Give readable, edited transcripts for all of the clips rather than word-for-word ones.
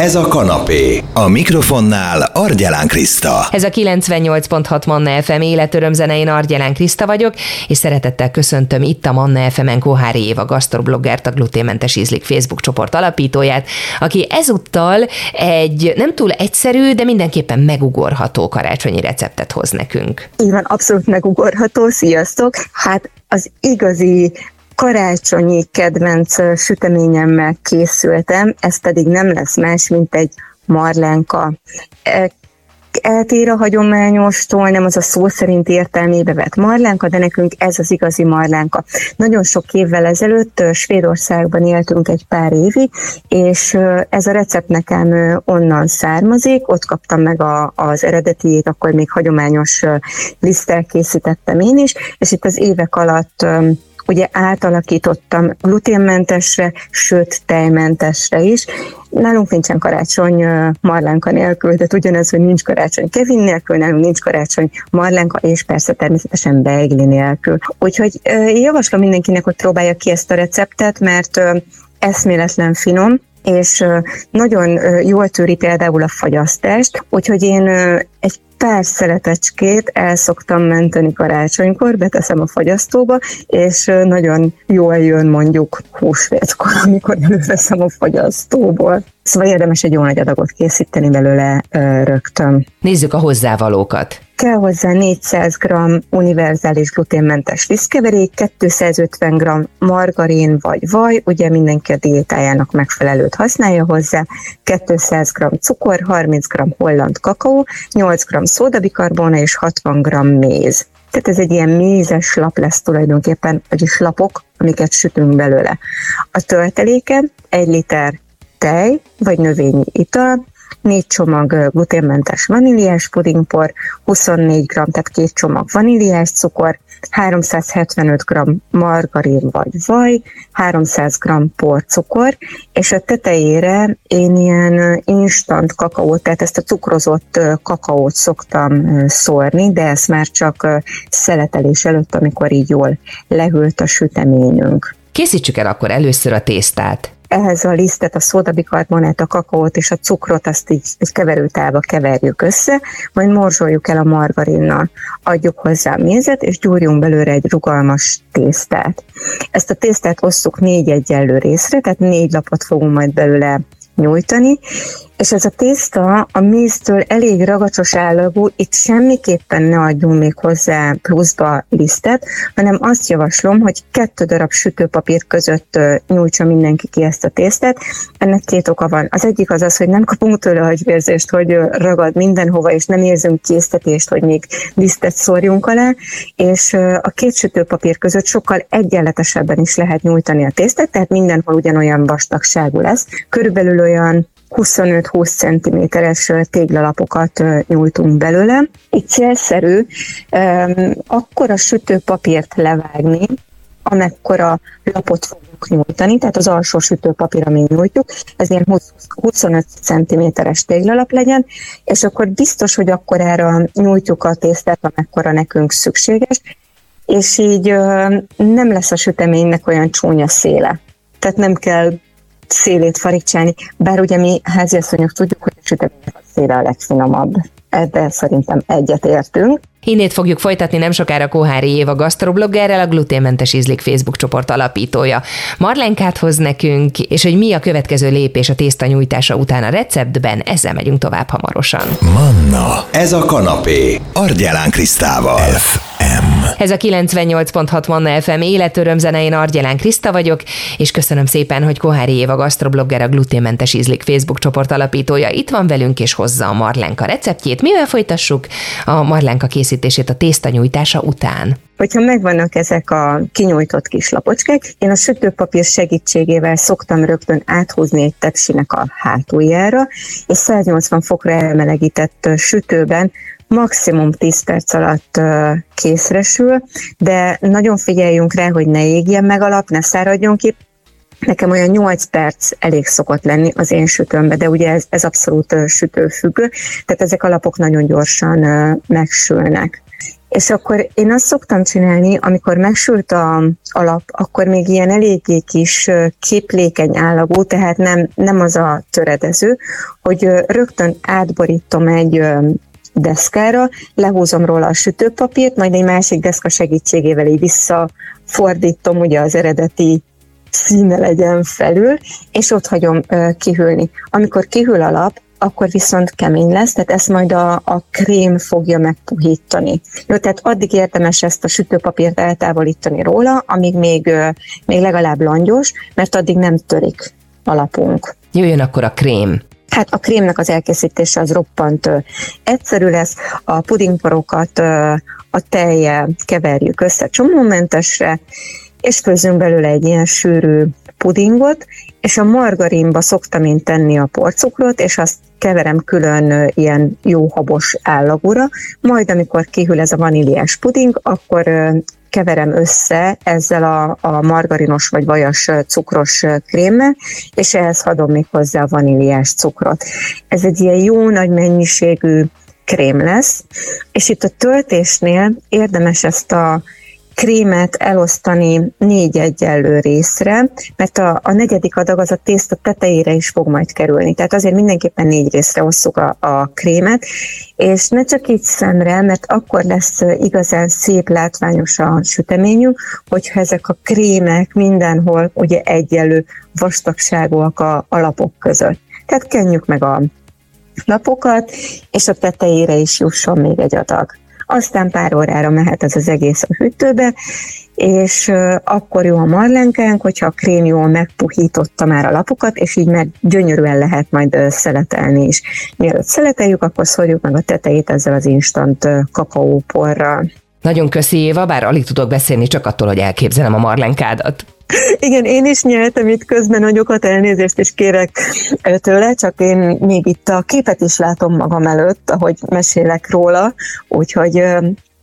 Ez a kanapé. A mikrofonnál Argyelán Kriszta. Ez a 98.6 Manna FM életörömzene, én Argyelán Kriszta vagyok, és szeretettel köszöntöm itt a Manna FM-en Kóhári Éva gasztrobloggert, a Gluténmentes Ízlik Facebook csoport alapítóját, aki ezúttal egy nem túl egyszerű, de mindenképpen megugorható karácsonyi receptet hoz nekünk. Így van, abszolút megugorható. Sziasztok! Hát az igazi karácsonyi kedvenc süteményemmel készültem, ez pedig nem lesz más, mint egy marlenka. Eltér a hagyományostól, nem az a szó szerint értelmébe vett marlenka, de nekünk ez az igazi marlenka. Nagyon sok évvel ezelőtt Svédországban éltünk egy pár évig, és ez a recept nekem onnan származik, ott kaptam meg az eredetiét, akkor még hagyományos liszttel készítettem én is, és itt az évek alatt ugye átalakítottam gluténmentesre, sőt tejmentesre is. Nálunk nincsen karácsony marlenka nélkül, de ugyanez, hogy nincs karácsony kevin nélkül, nálunk nincs karácsony marlenka, és persze természetesen beigli nélkül. Úgyhogy javaslom mindenkinek, hogy próbálja ki ezt a receptet, mert eszméletlen finom, és nagyon jól tűri például a fagyasztást, úgyhogy én egy pár szeletecskét el szoktam menteni karácsonykor, beteszem a fagyasztóba, és nagyon jól jön mondjuk húsvétkor, amikor előveszem a fagyasztóból. Szóval érdemes egy jó nagy adagot készíteni belőle rögtön. Nézzük a hozzávalókat. Kell hozzá 400 g univerzális gluténmentes lisztkeverék, 250 g margarin vagy vaj, ugye mindenki a diétájának megfelelőt használja hozzá, 200 g cukor, 30 g holland kakaó, 8 g szódabikarbóna és 60 g méz. Tehát ez egy ilyen mézes lap lesz tulajdonképpen, vagyis lapok, amiket sütünk belőle. A tölteléke 1 liter tej vagy növényi ital, 4 csomag gluténmentes vaníliás pudingpor, 24 g, tehát 2 csomag vaníliás cukor, 375 g margarin vagy vaj, 300 g porcukor, és a tetejére én ilyen instant kakaót, tehát ezt a cukrozott kakaót szoktam szórni, de ez már csak szeletelés előtt, amikor így jól lehűlt a süteményünk. Készítsük el akkor először a tésztát. Ehhez a lisztet, a szódabikarbonát, a kakaót és a cukrot, azt így egy keverőtálba keverjük össze, majd morzsoljuk el a margarinnal, adjuk hozzá a mézet, és gyúrjunk belőle egy rugalmas tésztát. Ezt a tésztát osszuk 4 egyenlő részre, tehát 4 lapot fogunk majd belőle nyújtani, és ez a tészta a méztől elég ragacsos állagú, itt semmiképpen ne adjunk még hozzá pluszba lisztet, hanem azt javaslom, hogy 2 darab sütőpapír között nyújtsa mindenki ki ezt a tésztát. Ennek 2 oka van. Az egyik az az, hogy nem kapunk tőle agyvérzést, hogy ragad mindenhova, és nem érzünk késztetést, hogy még lisztet szórjunk alá, és a 2 sütőpapír között sokkal egyenletesebben is lehet nyújtani a tésztát, tehát mindenhol ugyanolyan vastagságú lesz. Körülbelül olyan 25-20 cm-es téglalapokat nyújtunk belőle. Itt célszerű akkora sütőpapírt levágni, amekkora lapot fogjuk nyújtani, tehát az alsó sütőpapír, amit nyújtjuk, ez ilyen 25 cm-es téglalap legyen, és akkor biztos, hogy akkorára nyújtjuk a tésztát, amekkora nekünk szükséges, és így nem lesz a süteménynek olyan csúnya széle. Tehát nem kell szélét farigcsálni, bár ugye mi háziasszonyok tudjuk, hogy a süteménynek a széle a legfinomabb. Ebben szerintem egyetértünk. Innét fogjuk folytatni nem sokára Kóhári Éva gasztrobloggerrel, a Gluténmentes Ízlik Facebook csoport alapítója. Marlenkát hoz nekünk, és hogy mi a következő lépés a tészta nyújtása után a receptben, ezzel megyünk tovább hamarosan. Manna, ez a kanapé, Argyelán Krisztával. Ez a 98.6 Manna FM életörömzene, én Argyelán Kriszta vagyok, és köszönöm szépen, hogy Kóhári Éva gasztroblogger, a Gluténmentes Ízlik Facebook csoport alapítója itt van velünk, és hozza a marlenka receptjét. Mivel folytassuk a marlenka készítését a tészta nyújtása után? Hogyha megvannak ezek a kinyújtott kis lapocskák, én a sütőpapír segítségével szoktam rögtön áthúzni egy tepsinek a hátuljára, és 180 fokra elmelegített sütőben maximum 10 perc alatt készre sül, de nagyon figyeljünk rá, hogy ne égjen meg a lap, ne száradjon ki. Nekem olyan 8 perc elég szokott lenni az én sütőmbe, de ugye ez abszolút sütőfüggő, tehát ezek a lapok nagyon gyorsán megsülnek. És akkor én azt szoktam csinálni, amikor megsült a alap, akkor még ilyen eléggé kis képlékeny állagú, tehát nem az a töredező, hogy rögtön átborítom egy deszkára, lehúzom róla a sütőpapírt, majd egy másik deszka segítségével így visszafordítom, ugye az eredeti színe legyen felül, és ott hagyom kihűlni. Amikor kihűl a lap, akkor viszont kemény lesz, tehát ezt majd a krém fogja megpuhítani. Jó, tehát addig érdemes ezt a sütőpapírt eltávolítani róla, amíg még legalább langyos, mert addig nem törik a lapunk. Jöjjön akkor a krém. Hát a krémnek az elkészítése az roppant egyszerű lesz, a pudingporokat a tejjel keverjük össze csomómentesre, és főzünk belőle egy ilyen sűrű pudingot, és a margarinba szoktam én tenni a porcukrot, és azt keverem külön ilyen jó habos állagúra, majd amikor kihűl ez a vaníliás puding, akkor keverem össze ezzel a margarinos vagy vajas cukros krémmel, és ehhez adom még hozzá a vaníliás cukrot. Ez egy ilyen jó nagy mennyiségű krém lesz, és itt a töltésnél érdemes ezt a krémet elosztani 4 egyenlő részre, mert a negyedik adag az a tészta tetejére is fog majd kerülni. Tehát azért mindenképpen 4 részre osszuk a krémet, és ne csak így szemre, mert akkor lesz igazán szép, látványos a süteményünk, hogyha ezek a krémek mindenhol ugye egyenlő vastagságúak a lapok között. Tehát kenjük meg a lapokat, és a tetejére is jusson még egy adag. Aztán pár órára mehet ez az egész a hűtőbe, és akkor jó a marlenkánk, hogyha a krém jól megpuhította már a lapokat, és így meg gyönyörűen lehet majd szeletelni is. Mielőtt szeleteljük, akkor szórjuk meg a tetejét ezzel az instant kakaóporral. Nagyon köszi, Éva, bár alig tudok beszélni csak attól, hogy elképzelem a marlenkádat. Igen, én is nyeltem itt közben nagyokat, elnézést is kérek tőle, csak én még itt a képet is látom magam előtt, ahogy mesélek róla, úgyhogy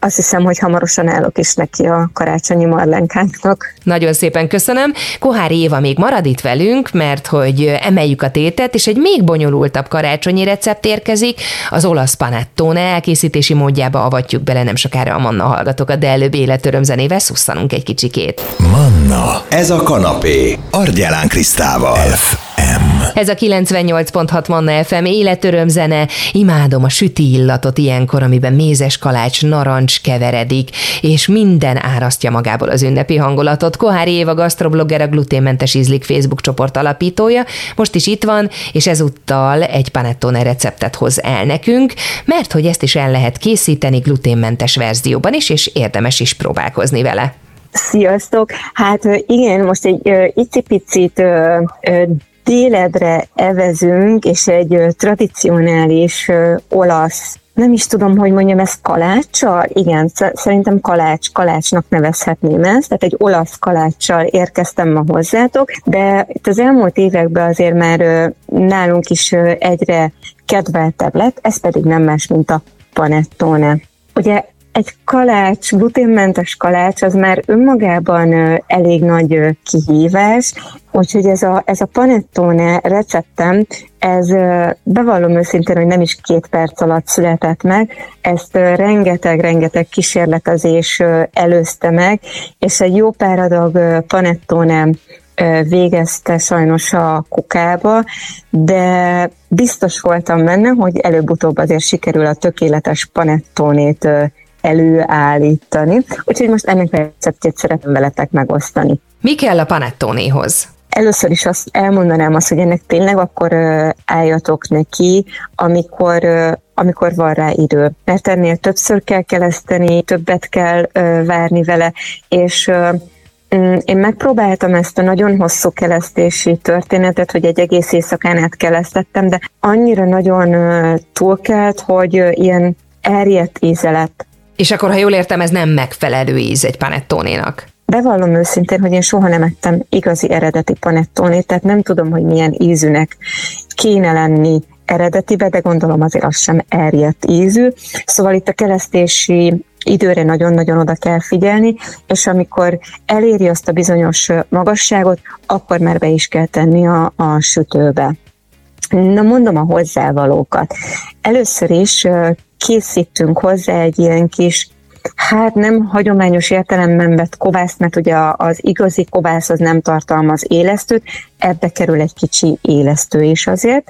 azt hiszem, hogy hamarosan állok is neki a karácsonyi marlenkánknak. Nagyon szépen köszönöm. Kóhári Éva még marad itt velünk, mert hogy emeljük a tétet, és egy még bonyolultabb karácsonyi recept érkezik. Az olasz panettone elkészítési módjába avatjuk bele nem sokára a Manna hallgatókat, de előbb életörömzenével szusszanunk egy kicsikét. Manna, ez a kanapé. Argyelán Krisztával. Ez a 98.6 Manna FM életörömzene. Imádom a süti illatot ilyenkor, amiben mézes kalács, narancs keveredik, és minden árasztja magából az ünnepi hangulatot. Kóhári Éva gasztroblogger, a Gluténmentes Ízlik Facebook csoport alapítója, most is itt van, és ezúttal egy panettone receptet hoz el nekünk, mert hogy ezt is el lehet készíteni gluténmentes verzióban is, és érdemes is próbálkozni vele. Sziasztok! Hát igen, most egy icipicit délebre evezünk, és egy tradicionális olasz, nem is tudom, hogy mondjam, ez kaláccsal? Igen, szerintem kalácsnak nevezhetném ezt, tehát egy olasz kaláccsal érkeztem ma hozzátok, de itt az elmúlt években azért már nálunk is egyre kedveltebb lett, ez pedig nem más, mint a panettone. Ugye egy kalács, gluténmentes kalács, az már önmagában elég nagy kihívás, úgyhogy ez a panettone receptem, ez bevallom őszintén, hogy nem is 2 perc alatt született meg, ezt rengeteg kísérletezés előzte meg, és egy jó pár adag panettone végezte sajnos a kukába, de biztos voltam benne, hogy előbb-utóbb azért sikerül a tökéletes panettonét előállítani. Úgyhogy most ennek a receptjét szeretném veletek megosztani. Mi kell a panettonéhoz? Először is azt elmondanám azt, hogy ennek tényleg akkor álljatok neki, amikor van rá idő. Mert ennél többször kell keleszteni, többet kell várni vele, és én megpróbáltam ezt a nagyon hosszú kelesztési történetet, hogy egy egész éjszakán át kelesztettem, de annyira nagyon túlkelt, hogy ilyen elriedt íze lett. És akkor, ha jól értem, ez nem megfelelő íz egy panettonénak. Bevallom őszintén, hogy én soha nem ettem igazi eredeti panettonét, tehát nem tudom, hogy milyen ízűnek kéne lenni eredetibe, de gondolom azért az sem elriedt ízű. Szóval itt a kelesztési időre nagyon-nagyon oda kell figyelni, és amikor eléri azt a bizonyos magasságot, akkor már be is kell tenni a sütőbe. Na, mondom a hozzávalókat. Először is készítünk hozzá egy ilyen kis Hát nem hagyományos értelemben vett kovász, mert ugye az igazi kovász az nem tartalmaz élesztőt, ebbe kerül egy kicsi élesztő is azért.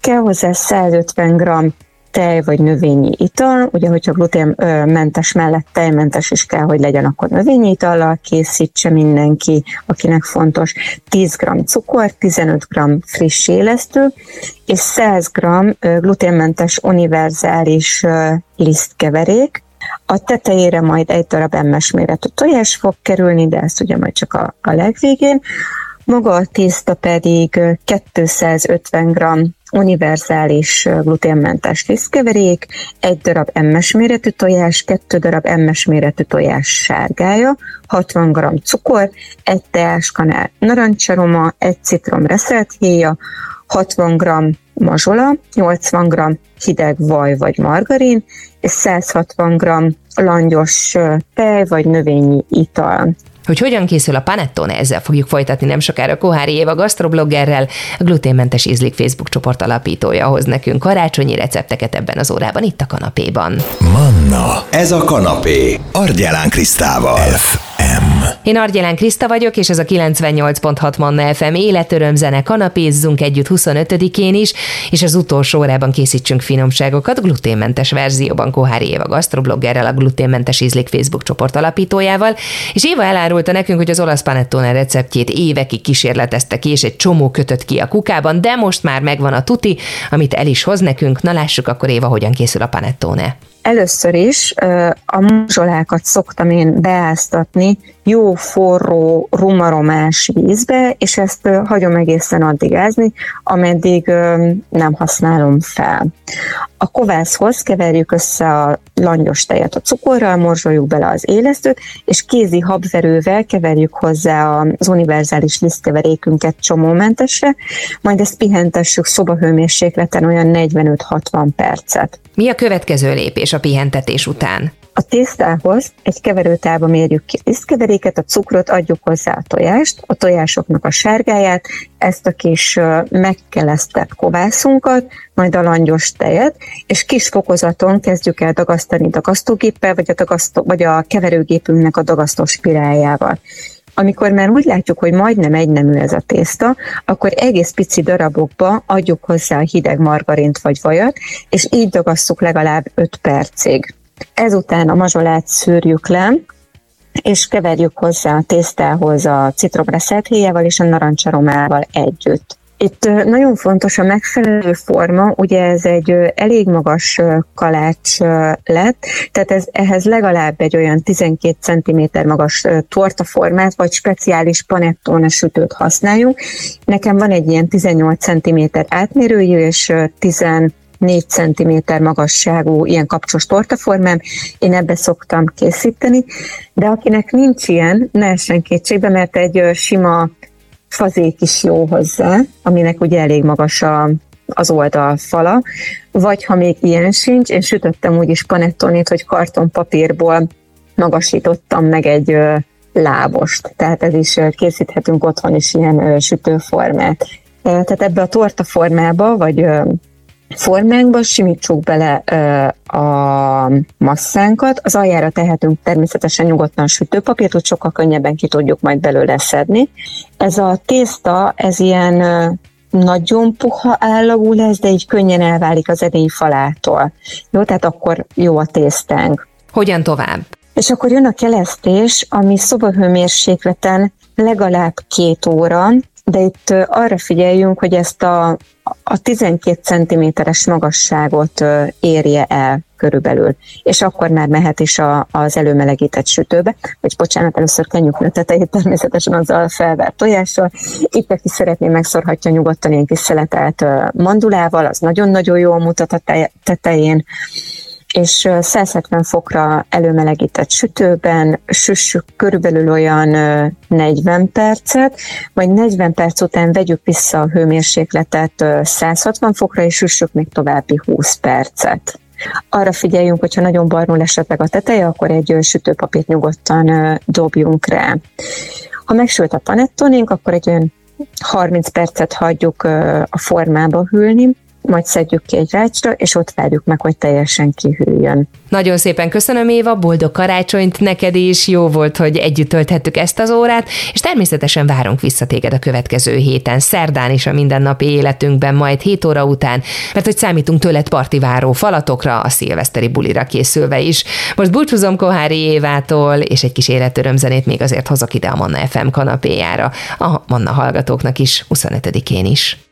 Kell hozzá 150 g tej vagy növényi ital, ugye hogyha gluténmentes mellett tejmentes is kell, hogy legyen, akkor növényi itallal készítse mindenki, akinek fontos, 10 g cukor, 15 g friss élesztő, és 100 g gluténmentes univerzális lisztkeverék. A tetejére majd egy darab emmes méretű tojás fog kerülni, de ezt ugye majd csak a legvégén. Maga a tészta pedig 250 g univerzális gluténmentes lisztkeverék, 1 darab emmes méretű tojás, 2 darab emmes méretű tojás sárgája, 60 g cukor, 1 teáskanál narancsaroma, 1 citrom reszelt héja, 60 g mazsola, 80 g hideg vaj vagy margarin, és 160 g langyos tej vagy növényi ital. Hogy hogyan készül a panettone, ezzel fogjuk folytatni nem sokára Kóhári Éva gasztrobloggerrel, a Gluténmentes Ízlik Facebook csoport alapítója hoz nekünk karácsonyi recepteket ebben az órában, itt a kanapéban. Manna, ez a kanapé, Argyelán Krisztával. FM. Én Argyelán Kriszta vagyok, és ez a 98.6 Manna FM életörömzene, kanapézzunk együtt 25-én is, és az utolsó órában készítsünk finomságokat gluténmentes verzióban Kóhári Éva gasztrobloggerrel, a Gluténmentes Ízlik Facebook csoport alapítójával, és Éva elárulta nekünk, hogy az olasz panettone receptjét évekig kísérleteztek ki, és egy csomó kötött ki a kukában, de most már megvan a tuti, amit el is hoz nekünk. Na lássuk akkor, Éva, hogyan készül a panettone. Először is a mazsolákat szoktam én beáztatni jó forró, rumaromás vízbe, és ezt hagyom egészen addig ázni, ameddig nem használom fel. A kovászhoz keverjük össze a langyos tejet a cukorral, morzsoljuk bele az élesztőt, és kézi habverővel keverjük hozzá az univerzális lisztkeverékünket csomómentesre, majd ezt pihentessük szobahőmérsékleten olyan 45-60 percet. Mi a következő lépés a pihentetés után? A tésztához egy keverőtálba mérjük ki a lisztkeveréket, a cukrot, adjuk hozzá a tojást, a tojásoknak a sárgáját, ezt a kis megkelesztett kovászunkat, majd a langyos tejet, és kis fokozaton kezdjük el dagasztani dagasztógéppel, vagy a keverőgépünknek a dagasztó spiráljával. Amikor már úgy látjuk, hogy majdnem egynemű ez a tészta, akkor egész pici darabokba adjuk hozzá a hideg margarint vagy vajat, és így dagasszuk legalább 5 percig. Ezután a mazsolát szűrjük le, és keverjük hozzá a tésztához a citromreszelt héjával és a narancssaromával együtt. Itt nagyon fontos a megfelelő forma, ugye ez egy elég magas kalács lett, tehát ehhez legalább egy olyan 12 cm magas tortaformát, vagy speciális panettone sütőt használjunk. Nekem van egy ilyen 18 cm átmérőjű, és 14 cm magasságú ilyen kapcsos tortaformám, én ebbe szoktam készíteni, de akinek nincs ilyen, ne essen kétségbe, mert egy sima fazék is jó hozzá, aminek ugye elég magas az oldalfala, vagy ha még ilyen sincs, én sütöttem úgyis panettonét, hogy kartonpapírból magasítottam meg egy lábost, tehát ez is készíthetünk otthon is ilyen sütőformát. Tehát ebbe a tortaformába, vagy formánkba simítsuk bele a masszánkat, az aljára tehetünk természetesen nyugodtan sütőpapírt, hogy sokkal könnyebben ki tudjuk majd belőle szedni. Ez a tészta, ez ilyen nagyon puha állagú lesz, de így könnyen elválik az edény falától. Jó, tehát akkor jó a tésztánk. Hogyan tovább? És akkor jön a kelesztés, ami szobahőmérsékleten legalább 2 óra, de itt arra figyeljünk, hogy ezt a 12 cm-es magasságot érje el körülbelül, és akkor már mehet is az előmelegített sütőbe, vagy bocsánat, először kenjük a tetejét természetesen azzal felvert tojással. Itt, aki szeretné, megszorhatja nyugodtan ilyen kis szeletelt mandulával, az nagyon-nagyon jól mutat a tetején, és 170 fokra előmelegített sütőben süssük körülbelül olyan 40 percet, majd 40 perc után vegyük vissza a hőmérsékletet 160 fokra, és süssük még további 20 percet. Arra figyeljünk, hogyha nagyon barnul esetleg a teteje, akkor egy sütőpapírt nyugodtan dobjunk rá. Ha megsült a panettonénk, akkor egy olyan 30 percet hagyjuk a formába hűlni, majd szedjük ki egy rácsra, és ott várjuk meg, hogy teljesen kihűljön. Nagyon szépen köszönöm, Éva, boldog karácsonyt neked is, jó volt, hogy együtt tölthettük ezt az órát, és természetesen várunk vissza téged a következő héten, szerdán is a mindennapi életünkben, majd 7 óra után, mert hogy számítunk tőled partiváró falatokra, a szilveszteri bulira készülve is. Most búcsúzom Kóhári Évától, és egy kis életörömzenét még azért hozok ide a Manna FM kanapéjára, a Manna hallgatóknak is, 25-én is.